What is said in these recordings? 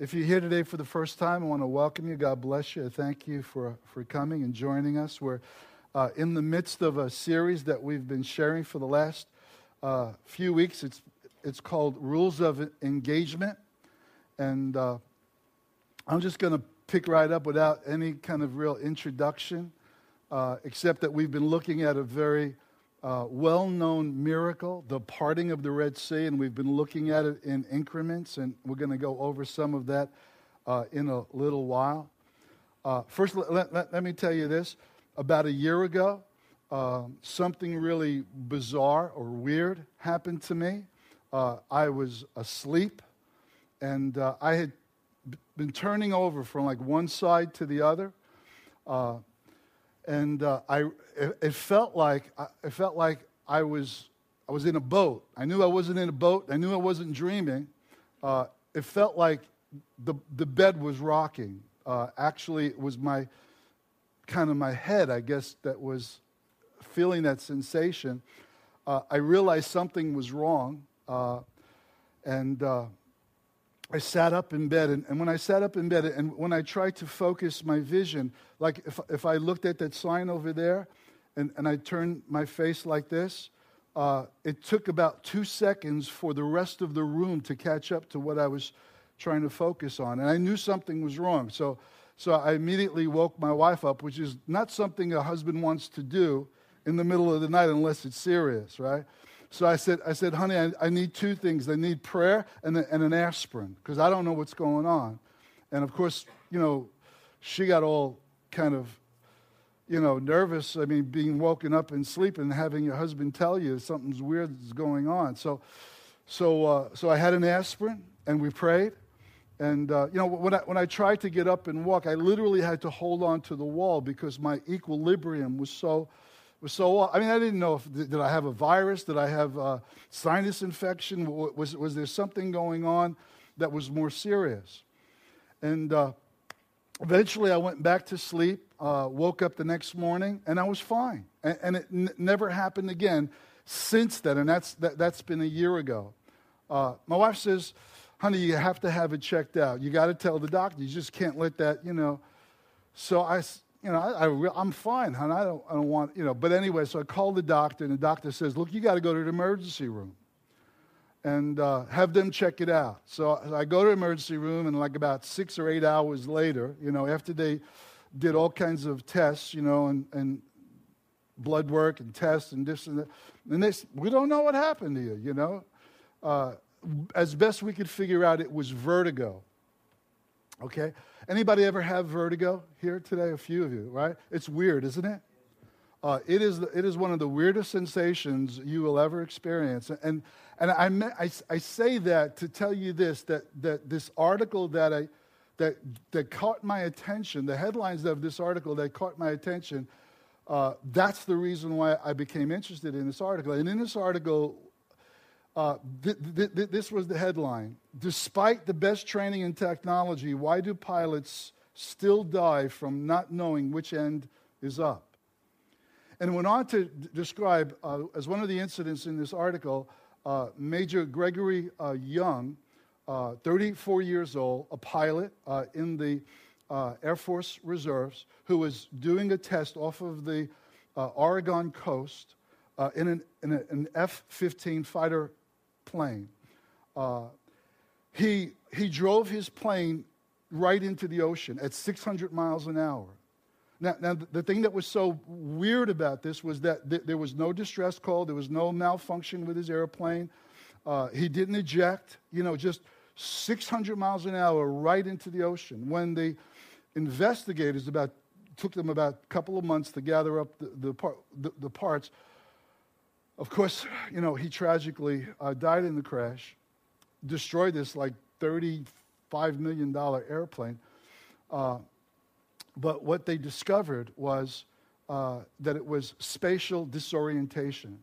If you're here today for the first time, I want to welcome you. God bless you. I thank you for coming and joining us. We're in the midst of a series that we've been sharing for the last few weeks. It's called Rules of Engagement. And I'm just going to pick right up without any kind of real introduction, except that we've been looking at a very well-known miracle, the parting of the Red Sea, and we've been looking at it in increments, and we're going to go over some of that in a little while. First, let me tell you this. About a year ago, something really bizarre or weird happened to me. I was asleep, and I had been turning over from like one side to the other, and it felt like I was in a boat. I knew I wasn't in a boat. I knew I wasn't dreaming. It felt like the bed was rocking. Actually, it was my head, I guess, that was feeling that sensation. I realized something was wrong, and I sat up in bed, and when I sat up in bed, and when I tried to focus my vision, like if I looked at that sign over there, and I turned my face like this, it took about 2 seconds for the rest of the room to catch up to what I was trying to focus on, and I knew something was wrong. So I immediately woke my wife up, which is not something a husband wants to do in the middle of the night unless it's serious, right? So I said, honey, I need two things. I need prayer and an aspirin, because I don't know what's going on. And of course, she got all kind of, nervous. I mean, being woken up in sleep and having your husband tell you something's weird is going on. So I had an aspirin, and we prayed. And when I tried to get up and walk, I literally had to hold on to the wall because my equilibrium was so. I mean, I didn't know did I have a virus? Did I have a sinus infection? Was there something going on that was more serious? And eventually I went back to sleep, woke up the next morning, and I was fine. And it never happened again since then, and that's been a year ago. My wife says, honey, you have to have it checked out. You got to tell the doctor. You just can't let that, So I'm fine, hon. I don't want, But anyway, so I called the doctor, and the doctor says, look, you got to go to the emergency room and have them check it out. So I go to the emergency room, and like about 6 or 8 hours later, after they did all kinds of tests, and blood work and tests and this and that, and they said, we don't know what happened to you, as best we could figure out, it was vertigo. Okay? Anybody ever have vertigo here today? A few of you, right? It's weird, isn't it? It is one of the weirdest sensations you will ever experience. And I say that to tell you this, that this article that caught my attention, the headlines of this article that caught my attention, that's the reason why I became interested in this article. And in this article, this was the headline. Despite the best training and technology, why do pilots still die from not knowing which end is up? And went on to describe, as one of the incidents in this article, Major Gregory Young, 34 years old, a pilot in the Air Force Reserves, who was doing a test off of the Oregon coast in an F-15 fighter plane. He drove his plane right into the ocean at 600 miles an hour. Now the thing that was so weird about this was that there was no distress call. There was no malfunction with his airplane. He didn't eject, just 600 miles an hour right into the ocean. When the investigators took them about a couple of months to gather up the parts, of course, he tragically died in the crash, destroyed this like $35 million airplane. But what they discovered was that it was spatial disorientation.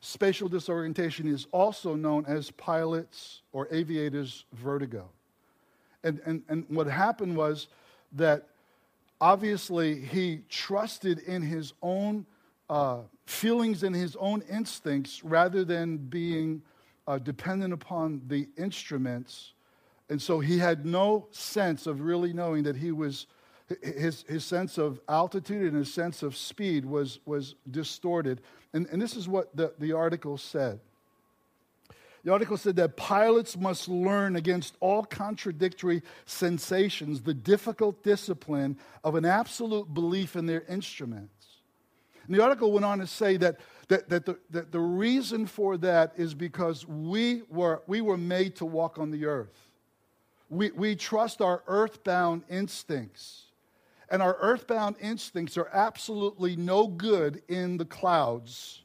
Spatial disorientation is also known as pilot's or aviator's vertigo. And what happened was that obviously he trusted in his own feelings and his own instincts rather than being dependent upon the instruments And so he had no sense of really knowing that he was, his sense of altitude and his sense of speed was distorted. And this is what the article said. The article said that pilots must learn against all contradictory sensations the difficult discipline of an absolute belief in their instruments. And the article went on to say that the reason for that is because we were made to walk on the earth. We trust our earthbound instincts. And our earthbound instincts are absolutely no good in the clouds.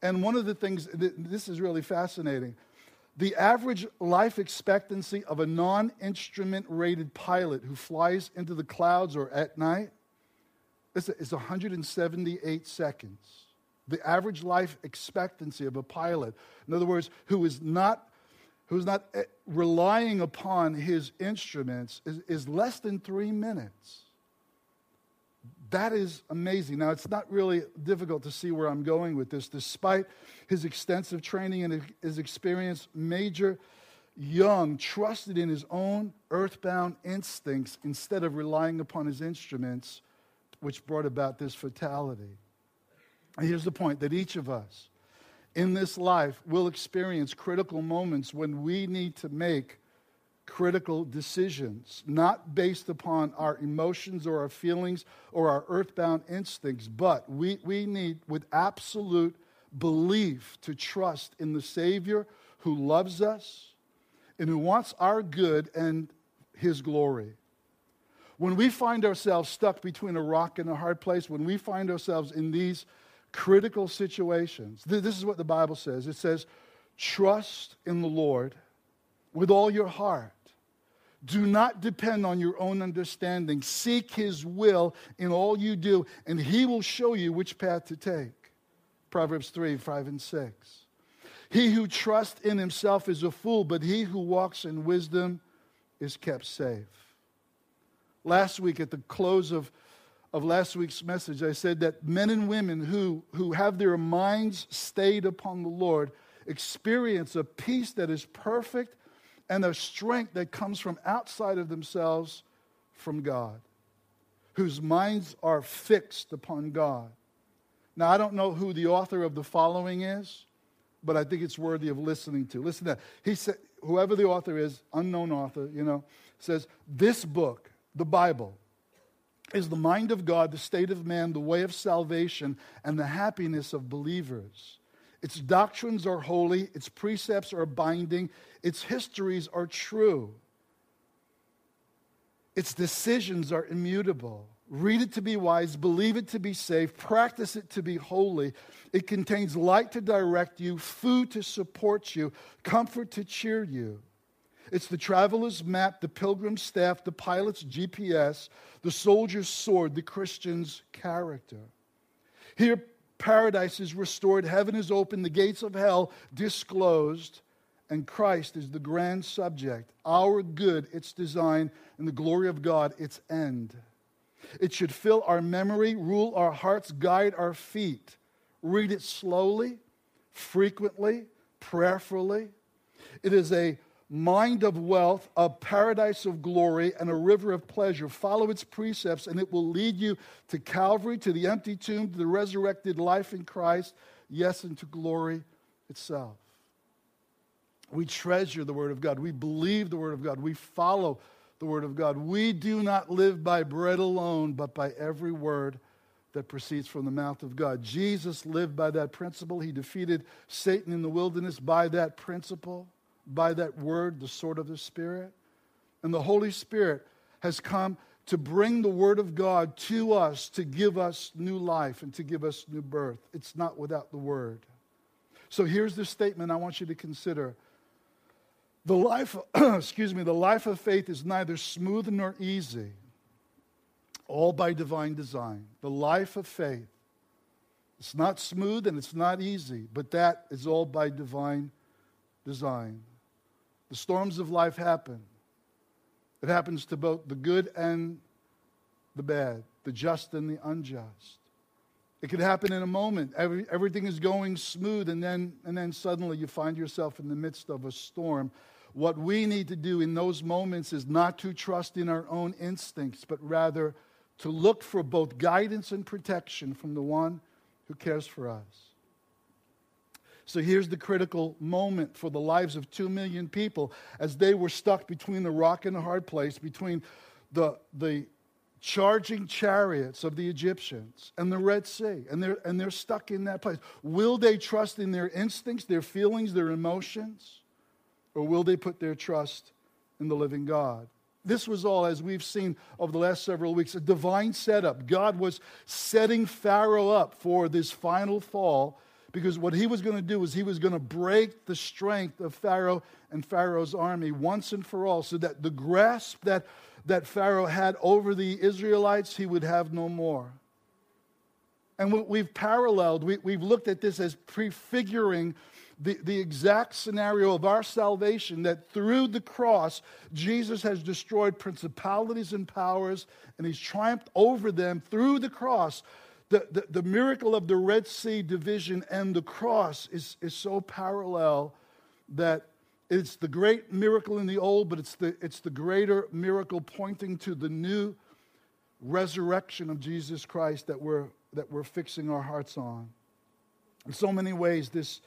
And one of the things, this is really fascinating, the average life expectancy of a non-instrument rated pilot who flies into the clouds or at night is 178 seconds. The average life expectancy of a pilot, in other words, who is not relying upon his instruments, is less than 3 minutes. That is amazing. Now, it's not really difficult to see where I'm going with this. Despite his extensive training and his experience, Major Young trusted in his own earthbound instincts instead of relying upon his instruments, which brought about this fatality. And here's the point, that each of us in this life will experience critical moments when we need to make critical decisions, not based upon our emotions or our feelings or our earthbound instincts, but we need with absolute belief to trust in the Savior who loves us and who wants our good and his glory. When we find ourselves stuck between a rock and a hard place, when we find ourselves in these critical situations, this is what the Bible says. It says, trust in the Lord with all your heart. Do not depend on your own understanding. Seek his will in all you do, and he will show you which path to take. Proverbs 3:5-6. He who trusts in himself is a fool, but he who walks in wisdom is kept safe. Last week, at the close of last week's message, I said that men and women who have their minds stayed upon the Lord experience a peace that is perfect and a strength that comes from outside of themselves, from God, whose minds are fixed upon God. Now, I don't know who the author of the following is, but I think it's worthy of listening to. Listen to that. He said, whoever the author is, unknown author, says, this book, the Bible, is the mind of God, the state of man, the way of salvation, and the happiness of believers. Its doctrines are holy, its precepts are binding, its histories are true, its decisions are immutable. Read it to be wise, believe it to be safe, practice it to be holy. It contains light to direct you, food to support you, comfort to cheer you. It's the traveler's map, the pilgrim's staff, the pilot's GPS, the soldier's sword, the Christian's character. Here, paradise is restored, heaven is open, the gates of hell disclosed, and Christ is the grand subject, our good, its design, and the glory of God, its end. It should fill our memory, rule our hearts, guide our feet. Read it slowly, frequently, prayerfully. It is a mind of wealth, a paradise of glory, and a river of pleasure. Follow its precepts, and it will lead you to Calvary, to the empty tomb, to the resurrected life in Christ, yes, and to glory itself. We treasure the Word of God. We believe the Word of God. We follow the Word of God. We do not live by bread alone, but by every word that proceeds from the mouth of God. Jesus lived by that principle. He defeated Satan in the wilderness by that principle, by that word, the sword of the Spirit. And the Holy Spirit has come to bring the Word of God to us, to give us new life and to give us new birth. It's not without the Word. So here's the statement I want you to consider. The life of faith is neither smooth nor easy, all by divine design. The life of faith, it's not smooth and it's not easy, but that is all by divine design. The storms of life happen. It happens to both the good and the bad, the just and the unjust. It could happen in a moment. Everything is going smooth, and then suddenly you find yourself in the midst of a storm. What we need to do in those moments is not to trust in our own instincts, but rather to look for both guidance and protection from the one who cares for us. So here's the critical moment for the lives of 2 million people as they were stuck between the rock and the hard place, between the charging chariots of the Egyptians and the Red Sea, and they're stuck in that place. Will they trust in their instincts, their feelings, their emotions? Or will they put their trust in the living God? This was all, as we've seen over the last several weeks, a divine setup. God was setting Pharaoh up for this final fall, because what he was going to do is he was going to break the strength of Pharaoh and Pharaoh's army once and for all, so that the grasp that Pharaoh had over the Israelites, he would have no more. And what we've paralleled, we've looked at this as prefiguring the exact scenario of our salvation, that through the cross, Jesus has destroyed principalities and powers, and he's triumphed over them through the cross. The miracle of the Red Sea division and the cross is so parallel that it's the great miracle in the old, but it's the greater miracle pointing to the new resurrection of Jesus Christ that we're fixing our hearts on. In so many ways, this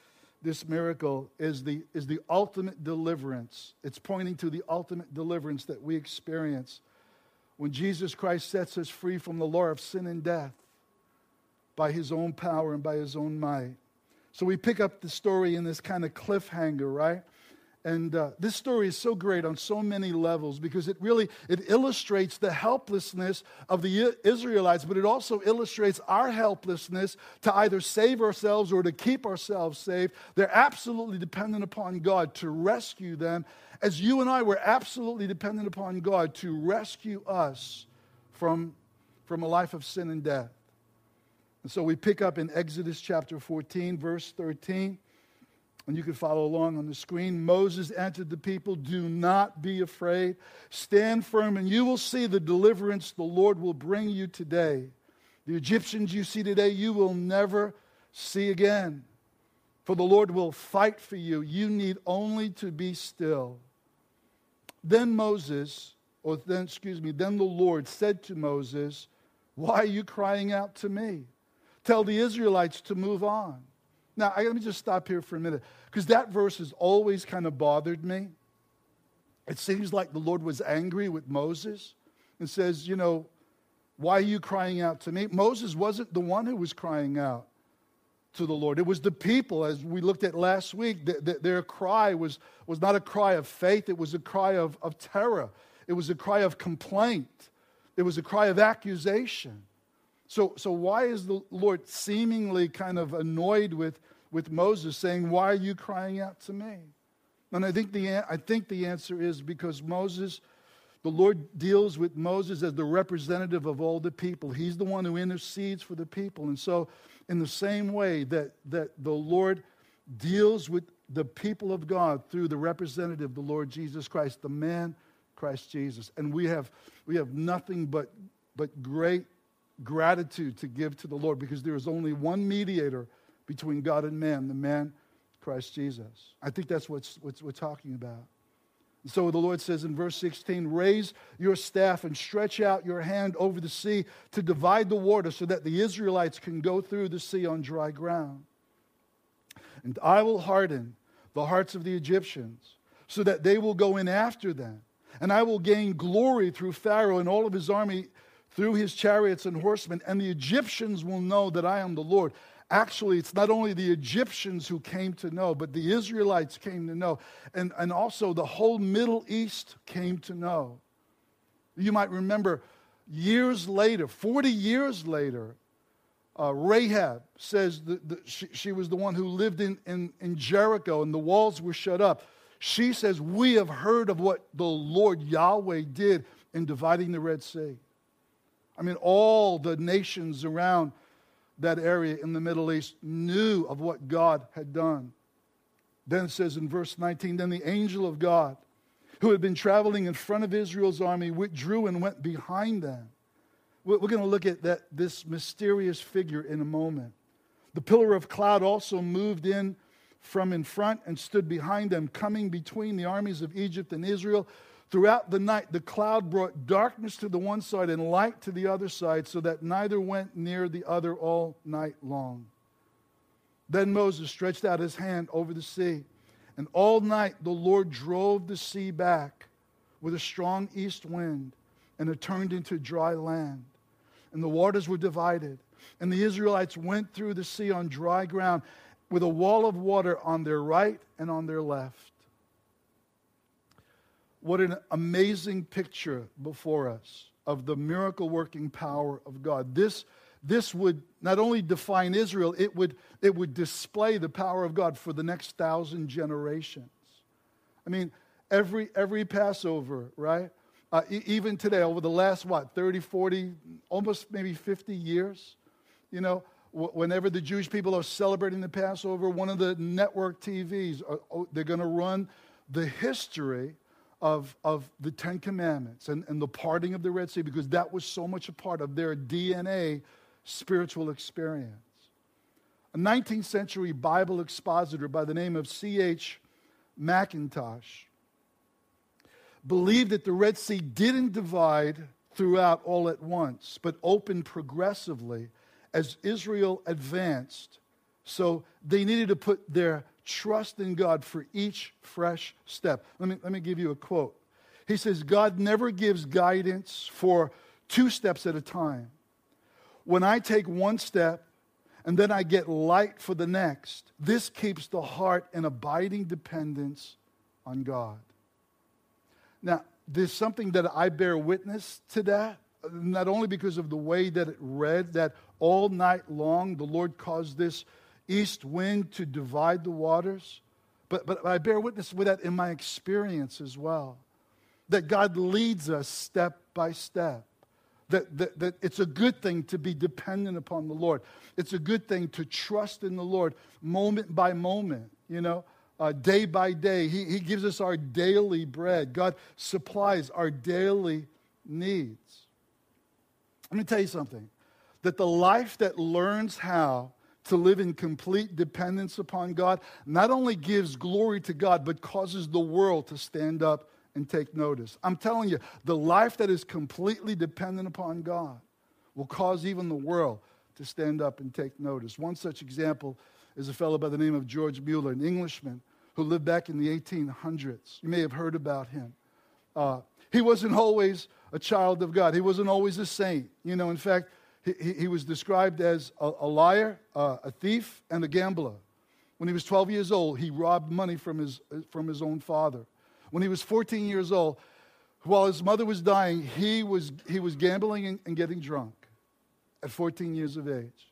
miracle is the ultimate deliverance. It's pointing to the ultimate deliverance that we experience when Jesus Christ sets us free from the law of sin and death by his own power and by his own might. So we pick up the story in this kind of cliffhanger, right? And this story is so great on so many levels, because it illustrates the helplessness of the Israelites, but it also illustrates our helplessness to either save ourselves or to keep ourselves safe. They're absolutely dependent upon God to rescue them, as you and I were absolutely dependent upon God to rescue us from a life of sin and death. And so we pick up in Exodus chapter 14, verse 13. And you can follow along on the screen. Moses answered the people, "Do not be afraid. Stand firm, and you will see the deliverance the Lord will bring you today. The Egyptians you see today, you will never see again. For the Lord will fight for you. You need only to be still." Then the Lord said to Moses, "Why are you crying out to me? Tell the Israelites to move on." Now, let me just stop here for a minute, because that verse has always kind of bothered me. It seems like the Lord was angry with Moses and says, you know, why are you crying out to me? Moses wasn't the one who was crying out to the Lord. It was the people, as we looked at last week. Their cry was not a cry of faith. It was a cry of terror. It was a cry of complaint. It was a cry of accusation. So why is the Lord seemingly kind of annoyed with Moses, saying, "Why are you crying out to me?" And I think the answer is because the Lord deals with Moses as the representative of all the people. He's the one who intercedes for the people. And so in the same way that the Lord deals with the people of God through the representative, the Lord Jesus Christ, the man Christ Jesus. And we have nothing but great gratitude to give to the Lord, because there is only one mediator between God and man, the man Christ Jesus. I think that's what we're talking about. And so the Lord says in verse 16, "Raise your staff and stretch out your hand over the sea to divide the water, so that the Israelites can go through the sea on dry ground. And I will harden the hearts of the Egyptians, so that they will go in after them. And I will gain glory through Pharaoh and all of his army, through his chariots and horsemen, and the Egyptians will know that I am the Lord." Actually, it's not only the Egyptians who came to know, but the Israelites came to know, and also the whole Middle East came to know. You might remember years later, 40 years later, Rahab says she was the one who lived in Jericho, and the walls were shut up. She says, "We have heard of what the Lord Yahweh did in dividing the Red Sea." I mean, all the nations around that area in the Middle East knew of what God had done. Then it says in verse 19, "Then the angel of God, who had been traveling in front of Israel's army, withdrew and went behind them." We're going to look at this mysterious figure in a moment. "The pillar of cloud also moved in from in front and stood behind them, coming between the armies of Egypt and Israel. Throughout the night, the cloud brought darkness to the one side and light to the other side, so that neither went near the other all night long. Then Moses stretched out his hand over the sea, and all night the Lord drove the sea back with a strong east wind, and it turned into dry land. And the waters were divided, and the Israelites went through the sea on dry ground with a wall of water on their right and on their left. What an amazing picture before us of the miracle-working power of God. This would not only define Israel, it would display the power of God for the next 1,000 generations. I mean, every Passover, right? Even today, over the last, 30, 40, almost maybe 50 years, whenever the Jewish people are celebrating the Passover, one of the network TVs, they're going to run the history of the Ten Commandments and the parting of the Red Sea, because that was so much a part of their DNA spiritual experience. A 19th century Bible expositor by the name of C.H. McIntosh believed that the Red Sea didn't divide throughout all at once, but opened progressively as Israel advanced. So they needed to put their trust in God for each fresh step. Let me give you a quote. He says, God never gives guidance for 2 steps at a time. When I take 1 step and then I get light for the next, this keeps the heart in abiding dependence on God. Now, there's something that I bear witness to that, not only because of the way that it read, that all night long the Lord caused this east wind to divide the waters, but I bear witness with that in my experience as well, that God leads us step by step, that it's a good thing to be dependent upon the Lord. It's a good thing to trust in the Lord moment by moment, day by day. He gives us our daily bread. God supplies our daily needs. Let me tell you something, that the life that learns how to live in complete dependence upon God not only gives glory to God, but causes the world to stand up and take notice. I'm telling you, the life that is completely dependent upon God will cause even the world to stand up and take notice. One such example is a fellow by the name of George Mueller, an Englishman who lived back in the 1800s. You may have heard about him. He wasn't always a child of God. He wasn't always a saint. In fact, he was described as a liar, a thief, and a gambler. When he was 12 years old, he robbed money from his own father. When he was 14 years old, while his mother was dying, he was gambling and getting drunk at 14 years of age.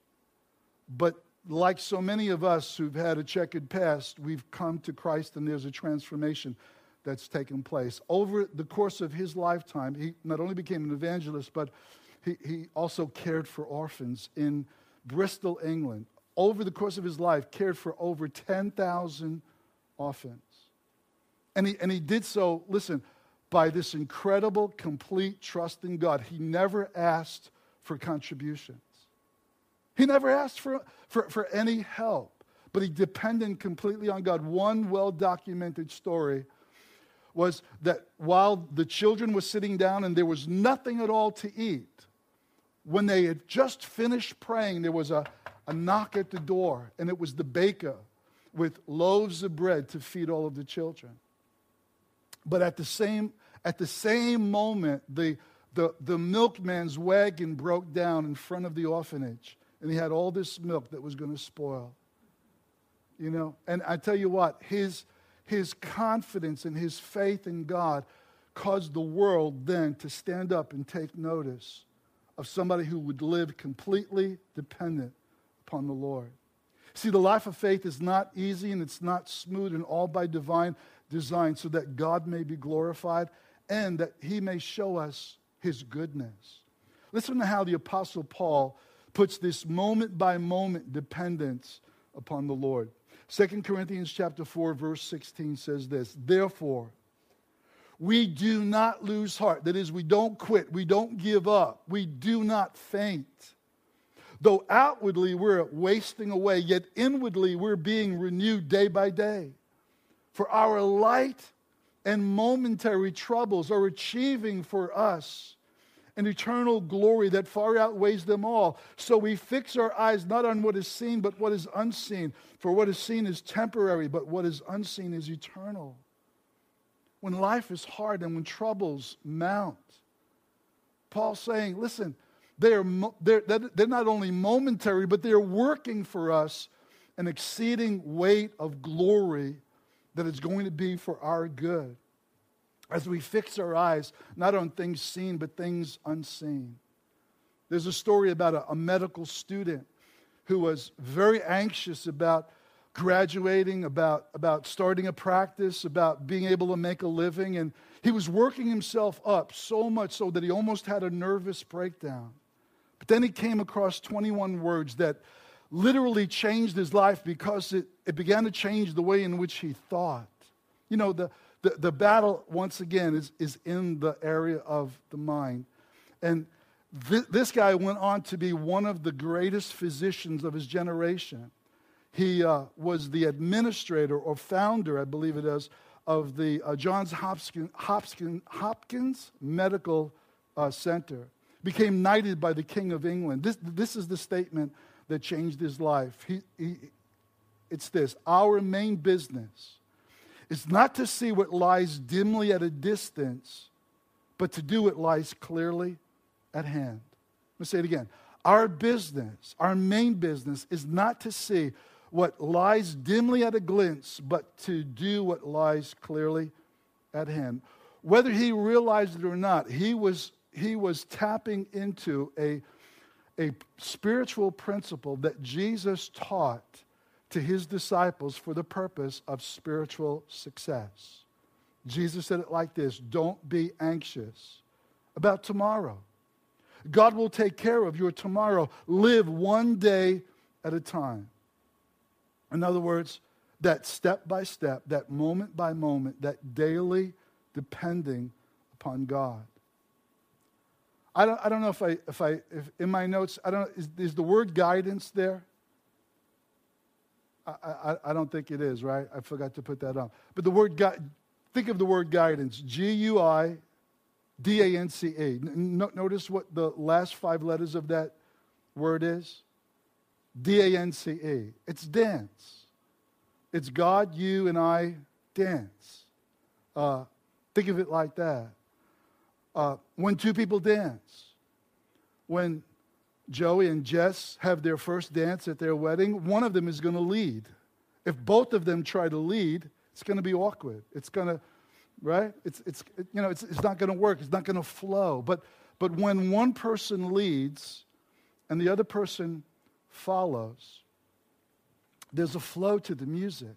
But like so many of us who've had a checkered past, we've come to Christ and there's a transformation that's taken place. Over the course of his lifetime, he not only became an evangelist, but he also cared for orphans in Bristol, England. Over the course of his life, cared for over 10,000 orphans. And he did so, listen, by this incredible, complete trust in God. He never asked for contributions. He never asked for any help, but he depended completely on God. One well-documented story was that while the children were sitting down and there was nothing at all to eat, when they had just finished praying, there was a knock at the door, and it was the baker with loaves of bread to feed all of the children. But at the same moment, the milkman's wagon broke down in front of the orphanage, and he had all this milk that was going to spoil. And I tell you what, his confidence and his faith in God caused the world then to stand up and take notice of somebody who would live completely dependent upon the Lord. See, the life of faith is not easy and it's not smooth, and all by divine design, so that God may be glorified and that he may show us his goodness. Listen to how the Apostle Paul puts this moment-by-moment dependence upon the Lord. 2 Corinthians chapter 4, verse 16 says this, therefore, we do not lose heart. That is, we don't quit. We don't give up. We do not faint. Though outwardly we're wasting away, yet inwardly we're being renewed day by day. For our light and momentary troubles are achieving for us an eternal glory that far outweighs them all. So we fix our eyes not on what is seen, but what is unseen. For what is seen is temporary, but what is unseen is eternal. When life is hard and when troubles mount, Paul's saying, listen, they're not only momentary, but they're working for us an exceeding weight of glory that is going to be for our good, as we fix our eyes not on things seen but things unseen. There's a story about a medical student who was very anxious about graduating, about starting a practice, about being able to make a living, and he was working himself up so much so that he almost had a nervous breakdown. But then he came across 21 words that literally changed his life because it began to change the way in which he thought. You know, the battle, once again, is in the area of the mind. And this guy went on to be one of the greatest physicians of his generation. He was the administrator or founder, I believe it is, of the Johns Hopkins Medical Center. Became knighted by the King of England. This is the statement that changed his life. It's this: our main business is not to see what lies dimly at a distance, but to do what lies clearly at hand. Let me say it again. Our main business is not to see what lies dimly at a glance, but to do what lies clearly at hand. Whether he realized it or not, he was tapping into a spiritual principle that Jesus taught to his disciples for the purpose of spiritual success. Jesus said it like this: don't be anxious about tomorrow. God will take care of your tomorrow. Live one day at a time. In other words, that step by step, that moment by moment, that daily depending upon God. I don't know if in my notes, is the word guidance there? I don't think it is, right? I forgot to put that on. But the word, think of the word guidance, GUIDANCE. Notice what the last five letters of that word is. DANCE. It's dance. It's God, you, and I dance. Think of it like that. When two people dance, when Joey and Jess have their first dance at their wedding, one of them is going to lead. If both of them try to lead, it's going to be awkward. It's going to, right? It's not going to work. It's not going to flow. But when one person leads and the other person follows, there's a flow to the music.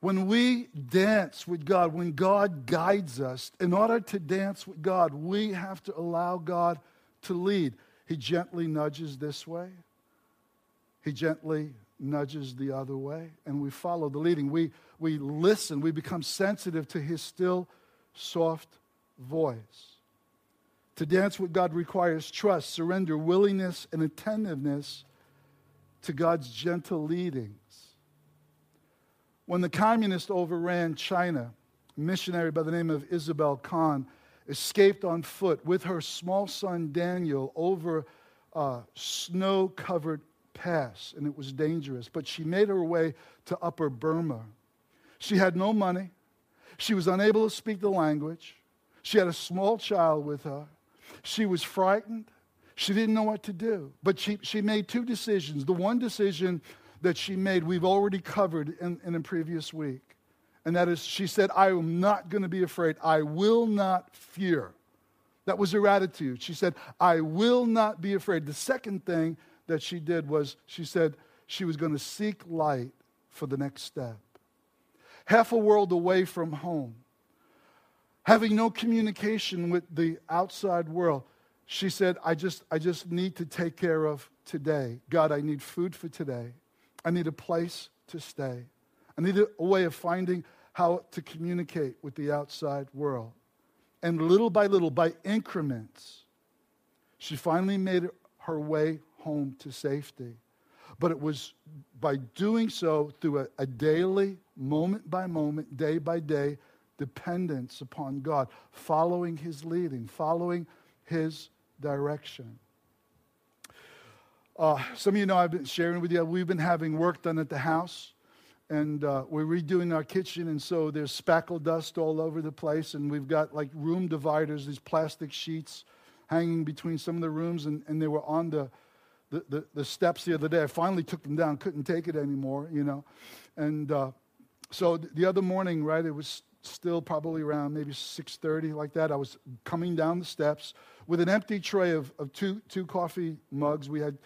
When we dance with God, when God guides us, in order to dance with God, we have to allow God to lead. He gently nudges this way. He gently nudges the other way, and we follow the leading. We listen. We become sensitive to his still, soft voice. To dance with God requires trust, surrender, willingness, and attentiveness to God's gentle leadings. When the communists overran China, a missionary by the name of Isabel Khan escaped on foot with her small son Daniel over snow-covered pass, and it was dangerous. But she made her way to Upper Burma. She had no money. She was unable to speak the language. She had a small child with her. She was frightened. She didn't know what to do. But she made two decisions. The one decision that she made, we've already covered in a previous week. And that is, she said, I am not going to be afraid. I will not fear. That was her attitude. She said, I will not be afraid. The second thing that she did was, she said she was going to seek light for the next step. Half a world away from home, having no communication with the outside world, she said, I just need to take care of today. God, I need food for today. I need a place to stay. I need a way of finding how to communicate with the outside world. And little by increments, she finally made her way home to safety. But it was by doing so through a daily, moment by moment, day by day dependence upon God, following his leading, following his direction. Some of you know I've been sharing with you, we've been having work done at the house, and we're redoing our kitchen, and so there's spackle dust all over the place, and we've got like room dividers, these plastic sheets hanging between some of the rooms, and they were on the steps the other day. I finally took them down, couldn't take it anymore, you know. And so the other morning, right, it was still probably around maybe 6:30, like that. I was coming down the steps with an empty tray of two coffee mugs. We had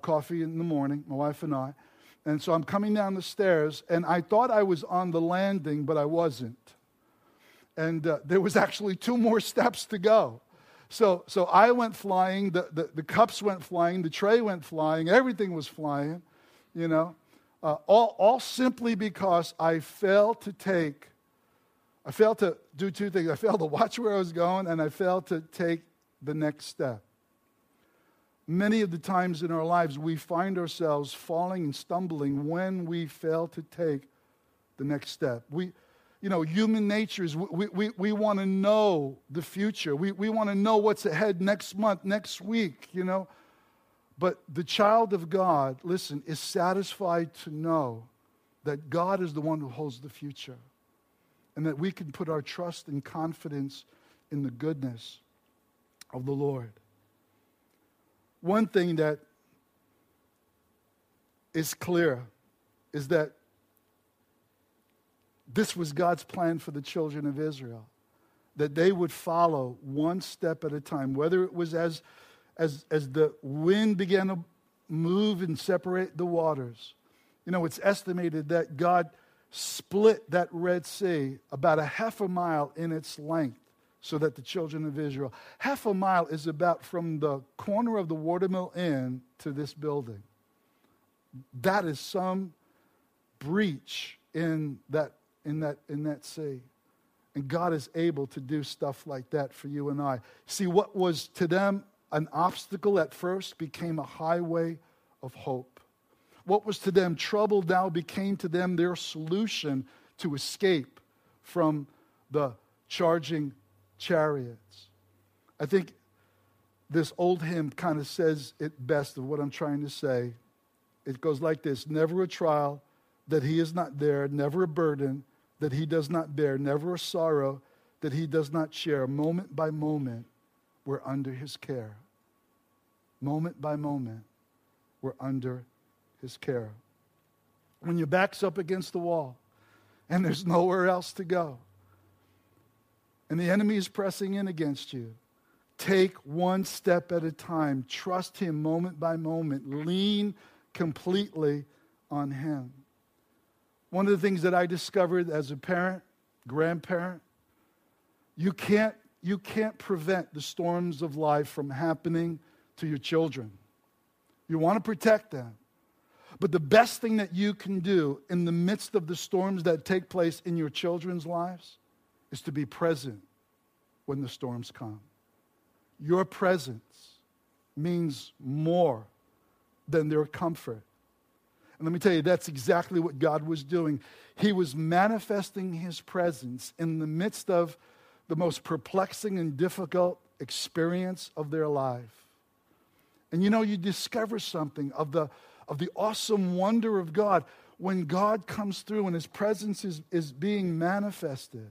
coffee in the morning, my wife and I. And so I'm coming down the stairs, and I thought I was on the landing, but I wasn't. And there was actually two more steps to go. So I went flying, the cups went flying, the tray went flying, everything was flying, you know. All simply because I failed to do two things. I failed to watch where I was going, and I failed to take the next step. Many of the times in our lives, we find ourselves falling and stumbling when we fail to take the next step. Human nature is we want to know the future. We want to know what's ahead next month, next week, you know. But the child of God, listen, is satisfied to know that God is the one who holds the future, and that we can put our trust and confidence in the goodness of the Lord. One thing that is clear is that this was God's plan for the children of Israel, that they would follow one step at a time, whether it was as the wind began to move and separate the waters. You know, it's estimated that God split that Red Sea about 0.5 mile in its length so that the children of Israel. 0.5 mile is about from the corner of the Watermill Inn to this building. That is some breach in that sea. And God is able to do stuff like that for you and I. See, what was to them an obstacle at first became a highway of hope. What was to them trouble now became to them their solution to escape from the charging chariots. I think this old hymn kind of says it best of what I'm trying to say. It goes like this: never a trial that he is not there, never a burden that he does not bear, never a sorrow that he does not share. Moment by moment, we're under his care. Moment by moment, we're under his care. When your back's up against the wall and there's nowhere else to go, and the enemy is pressing in against you, take one step at a time. Trust him moment by moment. Lean completely on him. One of the things that I discovered as a parent, grandparent, you can't prevent the storms of life from happening to your children. You want to protect them. But the best thing that you can do in the midst of the storms that take place in your children's lives is to be present when the storms come. Your presence means more than their comfort. And let me tell you, that's exactly what God was doing. He was manifesting his presence in the midst of the most perplexing and difficult experience of their life. And you know, you discover something of the awesome wonder of God when God comes through and his presence is being manifested.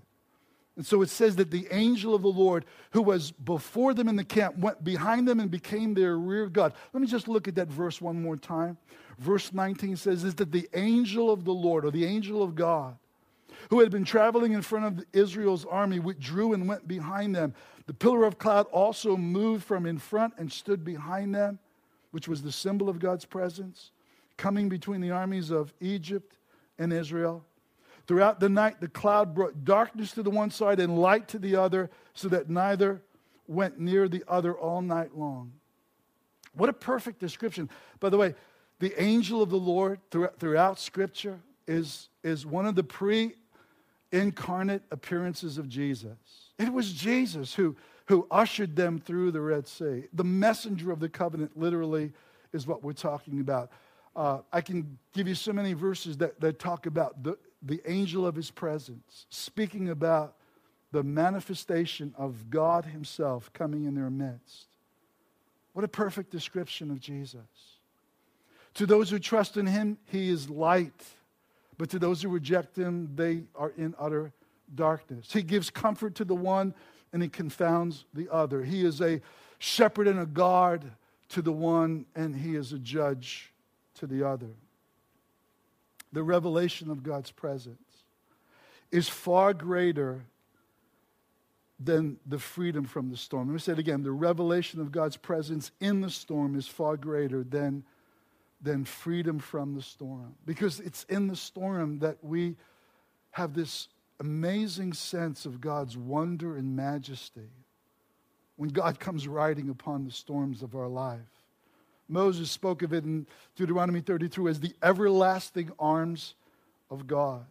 And so it says that the angel of the Lord, who was before them in the camp, went behind them and became their rear guard. Let me just look at that verse one more time. Verse 19 says is that the angel of the Lord, or the angel of God, who had been traveling in front of Israel's army, withdrew and went behind them. The pillar of cloud also moved from in front and stood behind them, which was the symbol of God's presence, coming between the armies of Egypt and Israel. Throughout the night, the cloud brought darkness to the one side and light to the other, so that neither went near the other all night long. What a perfect description. By the way, the angel of the Lord throughout Scripture is one of the pre-incarnate appearances of Jesus. It was Jesus who ushered them through the Red Sea. The messenger of the covenant literally is what we're talking about. I can give you so many verses that talk about the angel of his presence, speaking about the manifestation of God himself coming in their midst. What a perfect description of Jesus. To those who trust in him, he is light. But to those who reject him, they are in utter darkness. He gives comfort to the one and he confounds the other. He is a shepherd and a guard to the one, and he is a judge to the other. The revelation of God's presence is far greater than the freedom from the storm. Let me say it again. The revelation of God's presence in the storm is far greater than freedom from the storm. Because it's in the storm that we have this amazing sense of God's wonder and majesty. When God comes riding upon the storms of our life. Moses spoke of it in Deuteronomy 32 as the everlasting arms of God.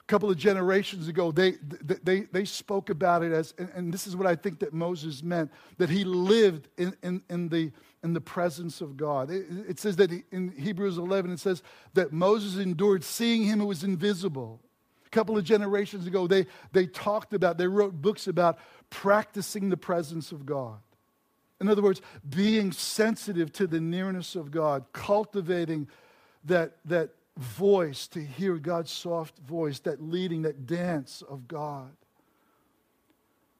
A couple of generations ago, they spoke about it as, and this is what I think that Moses meant, that he lived in the presence of God. It says that in Hebrews 11, it says that Moses endured seeing him who was invisible. A couple of generations ago, they talked about, they wrote books about practicing the presence of God. In other words, being sensitive to the nearness of God, cultivating that voice, to hear God's soft voice, that leading, that dance of God.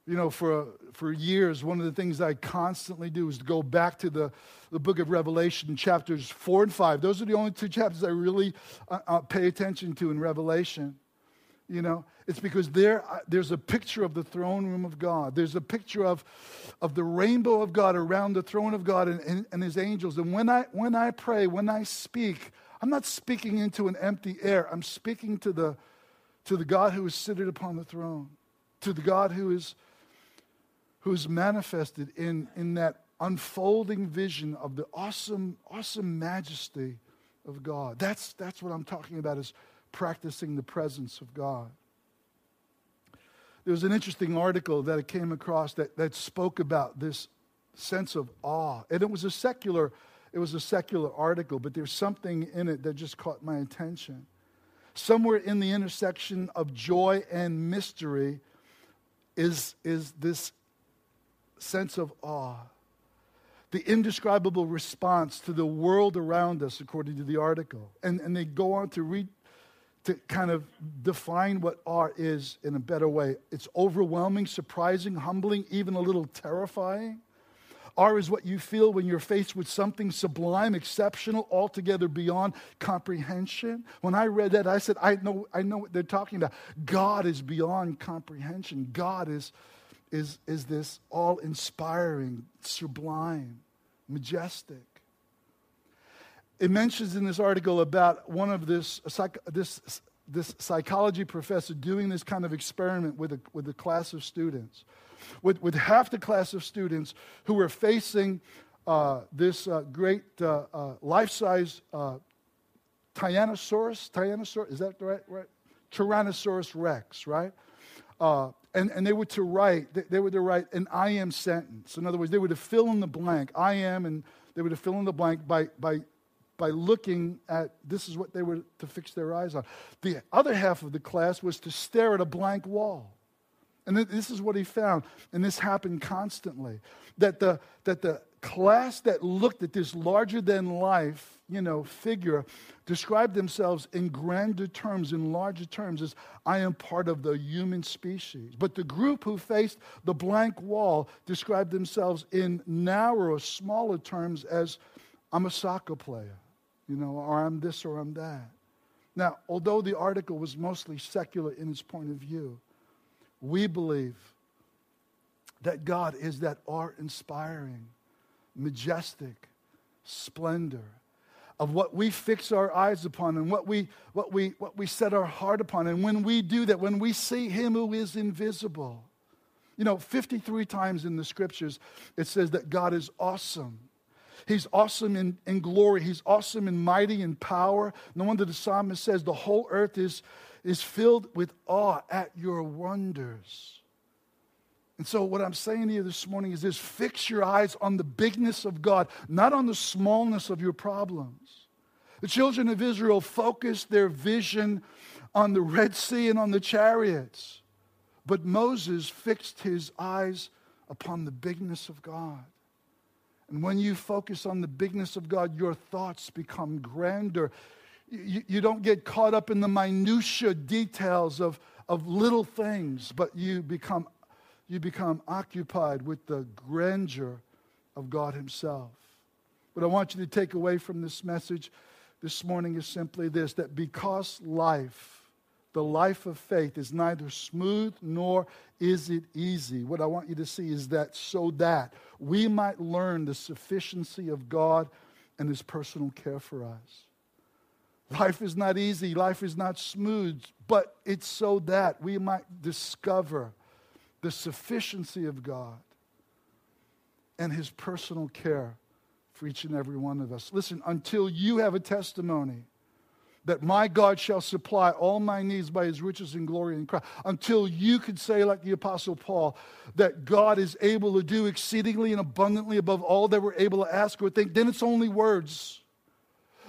You know, for years, one of the things I constantly do is to go back to the book of Revelation, chapters 4 and 5. Those are the only two chapters I really pay attention to in Revelation. You know, it's because there's a picture of the throne room of God. There's a picture of the rainbow of God around the throne of God and his angels. And when I pray, when I speak, I'm not speaking into an empty air. I'm speaking to the God who is seated upon the throne, to the God who is manifested in that unfolding vision of the awesome, awesome majesty of God. That's what I'm talking about, is practicing the presence of God. There was an interesting article that I came across that spoke about this sense of awe. And it was a secular article, but there's something in it that just caught my attention. Somewhere in the intersection of joy and mystery is this sense of awe. The indescribable response to the world around us, according to the article. And they go on to kind of define what awe is in a better way. It's overwhelming, surprising, humbling, even a little terrifying. Awe is what you feel when you're faced with something sublime, exceptional, altogether beyond comprehension. When I read that, I said, I know what they're talking about. God is beyond comprehension. God is this all-inspiring, sublime, majestic. It mentions in this article about one of this psychology professor doing this kind of experiment with a class of students. With half the class of students who were facing this great life-size Tyrannosaurus, is that right? Tyrannosaurus Rex, right? And they were to write an I am sentence. In other words, they were to fill in the blank. I am, and they were to fill in the blank by looking at, this is what they were to fix their eyes on. The other half of the class was to stare at a blank wall. And this is what he found, and this happened constantly, that the class that looked at this larger-than-life, figure described themselves in grander terms, in larger terms, as I am part of the human species. But the group who faced the blank wall described themselves in narrower, smaller terms as I'm a soccer player, or I'm this or I'm that. Now, although the article was mostly secular in its point of view, we believe that God is that awe-inspiring, majestic splendor of what we fix our eyes upon and what we set our heart upon. And when we do that, when we see him who is invisible, 53 times in the scriptures it says that God is awesome. He's awesome in glory. He's awesome in mighty and power. No wonder the psalmist says the whole earth is filled with awe at your wonders. And so what I'm saying here this morning is this: fix your eyes on the bigness of God, not on the smallness of your problems. The children of Israel focused their vision on the Red Sea and on the chariots. But Moses fixed his eyes upon the bigness of God. And when you focus on the bigness of God, your thoughts become grander. You don't get caught up in the minutiae details of little things, but you become occupied with the grandeur of God himself. What I want you to take away from this message this morning is simply this, that because life, the life of faith, is neither smooth nor is it easy, what I want you to see is that so that we might learn the sufficiency of God and his personal care for us. Life is not easy, life is not smooth, but it's so that we might discover the sufficiency of God and his personal care for each and every one of us. Listen, until you have a testimony that my God shall supply all my needs by his riches and glory in Christ, until you could say like the Apostle Paul, that God is able to do exceedingly and abundantly above all that we're able to ask or think, then it's only words.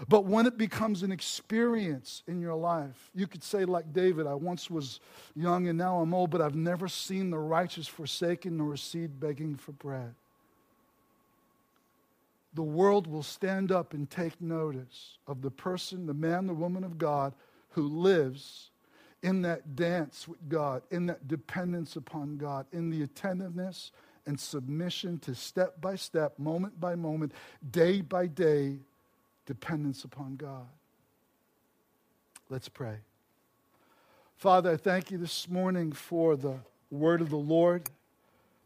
But when it becomes an experience in your life, you could say like David, I once was young and now I'm old, but I've never seen the righteous forsaken nor a seed begging for bread. The world will stand up and take notice of the person, the man, the woman of God who lives in that dance with God, in that dependence upon God, in the attentiveness and submission to step by step, moment by moment, day by day, dependence upon God. Let's pray. Father, I thank you this morning for the word of the Lord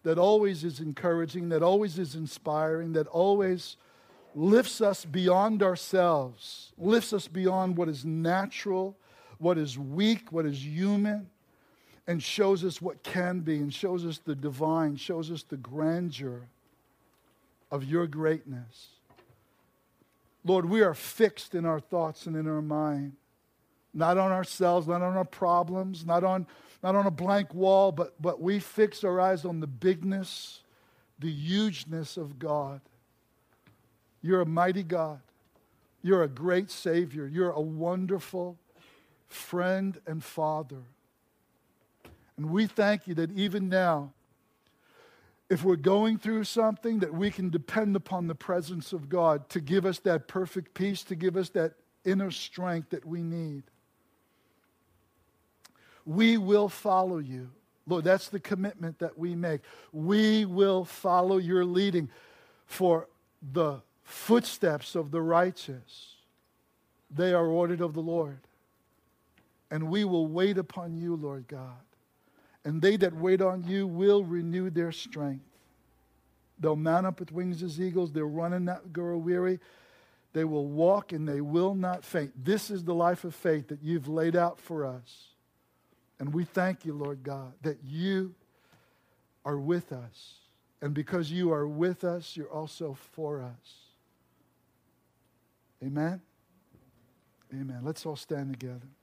that always is encouraging, that always is inspiring, that always lifts us beyond ourselves, lifts us beyond what is natural, what is weak, what is human, and shows us what can be, and shows us the divine, shows us the grandeur of your greatness. Lord, we are fixed in our thoughts and in our mind, not on ourselves, not on our problems, not on a blank wall, but we fix our eyes on the bigness, the hugeness of God. You're a mighty God. You're a great Savior. You're a wonderful friend and Father. And we thank you that even now, if we're going through something, that we can depend upon the presence of God to give us that perfect peace, to give us that inner strength that we need. We will follow you. Lord, that's the commitment that we make. We will follow your leading, for the footsteps of the righteous, they are ordered of the Lord. And we will wait upon you, Lord God. And they that wait on you will renew their strength. They'll mount up with wings as eagles. They'll run and not grow weary. They will walk and they will not faint. This is the life of faith that you've laid out for us. And we thank you, Lord God, that you are with us. And because you are with us, you're also for us. Amen? Amen. Let's all stand together.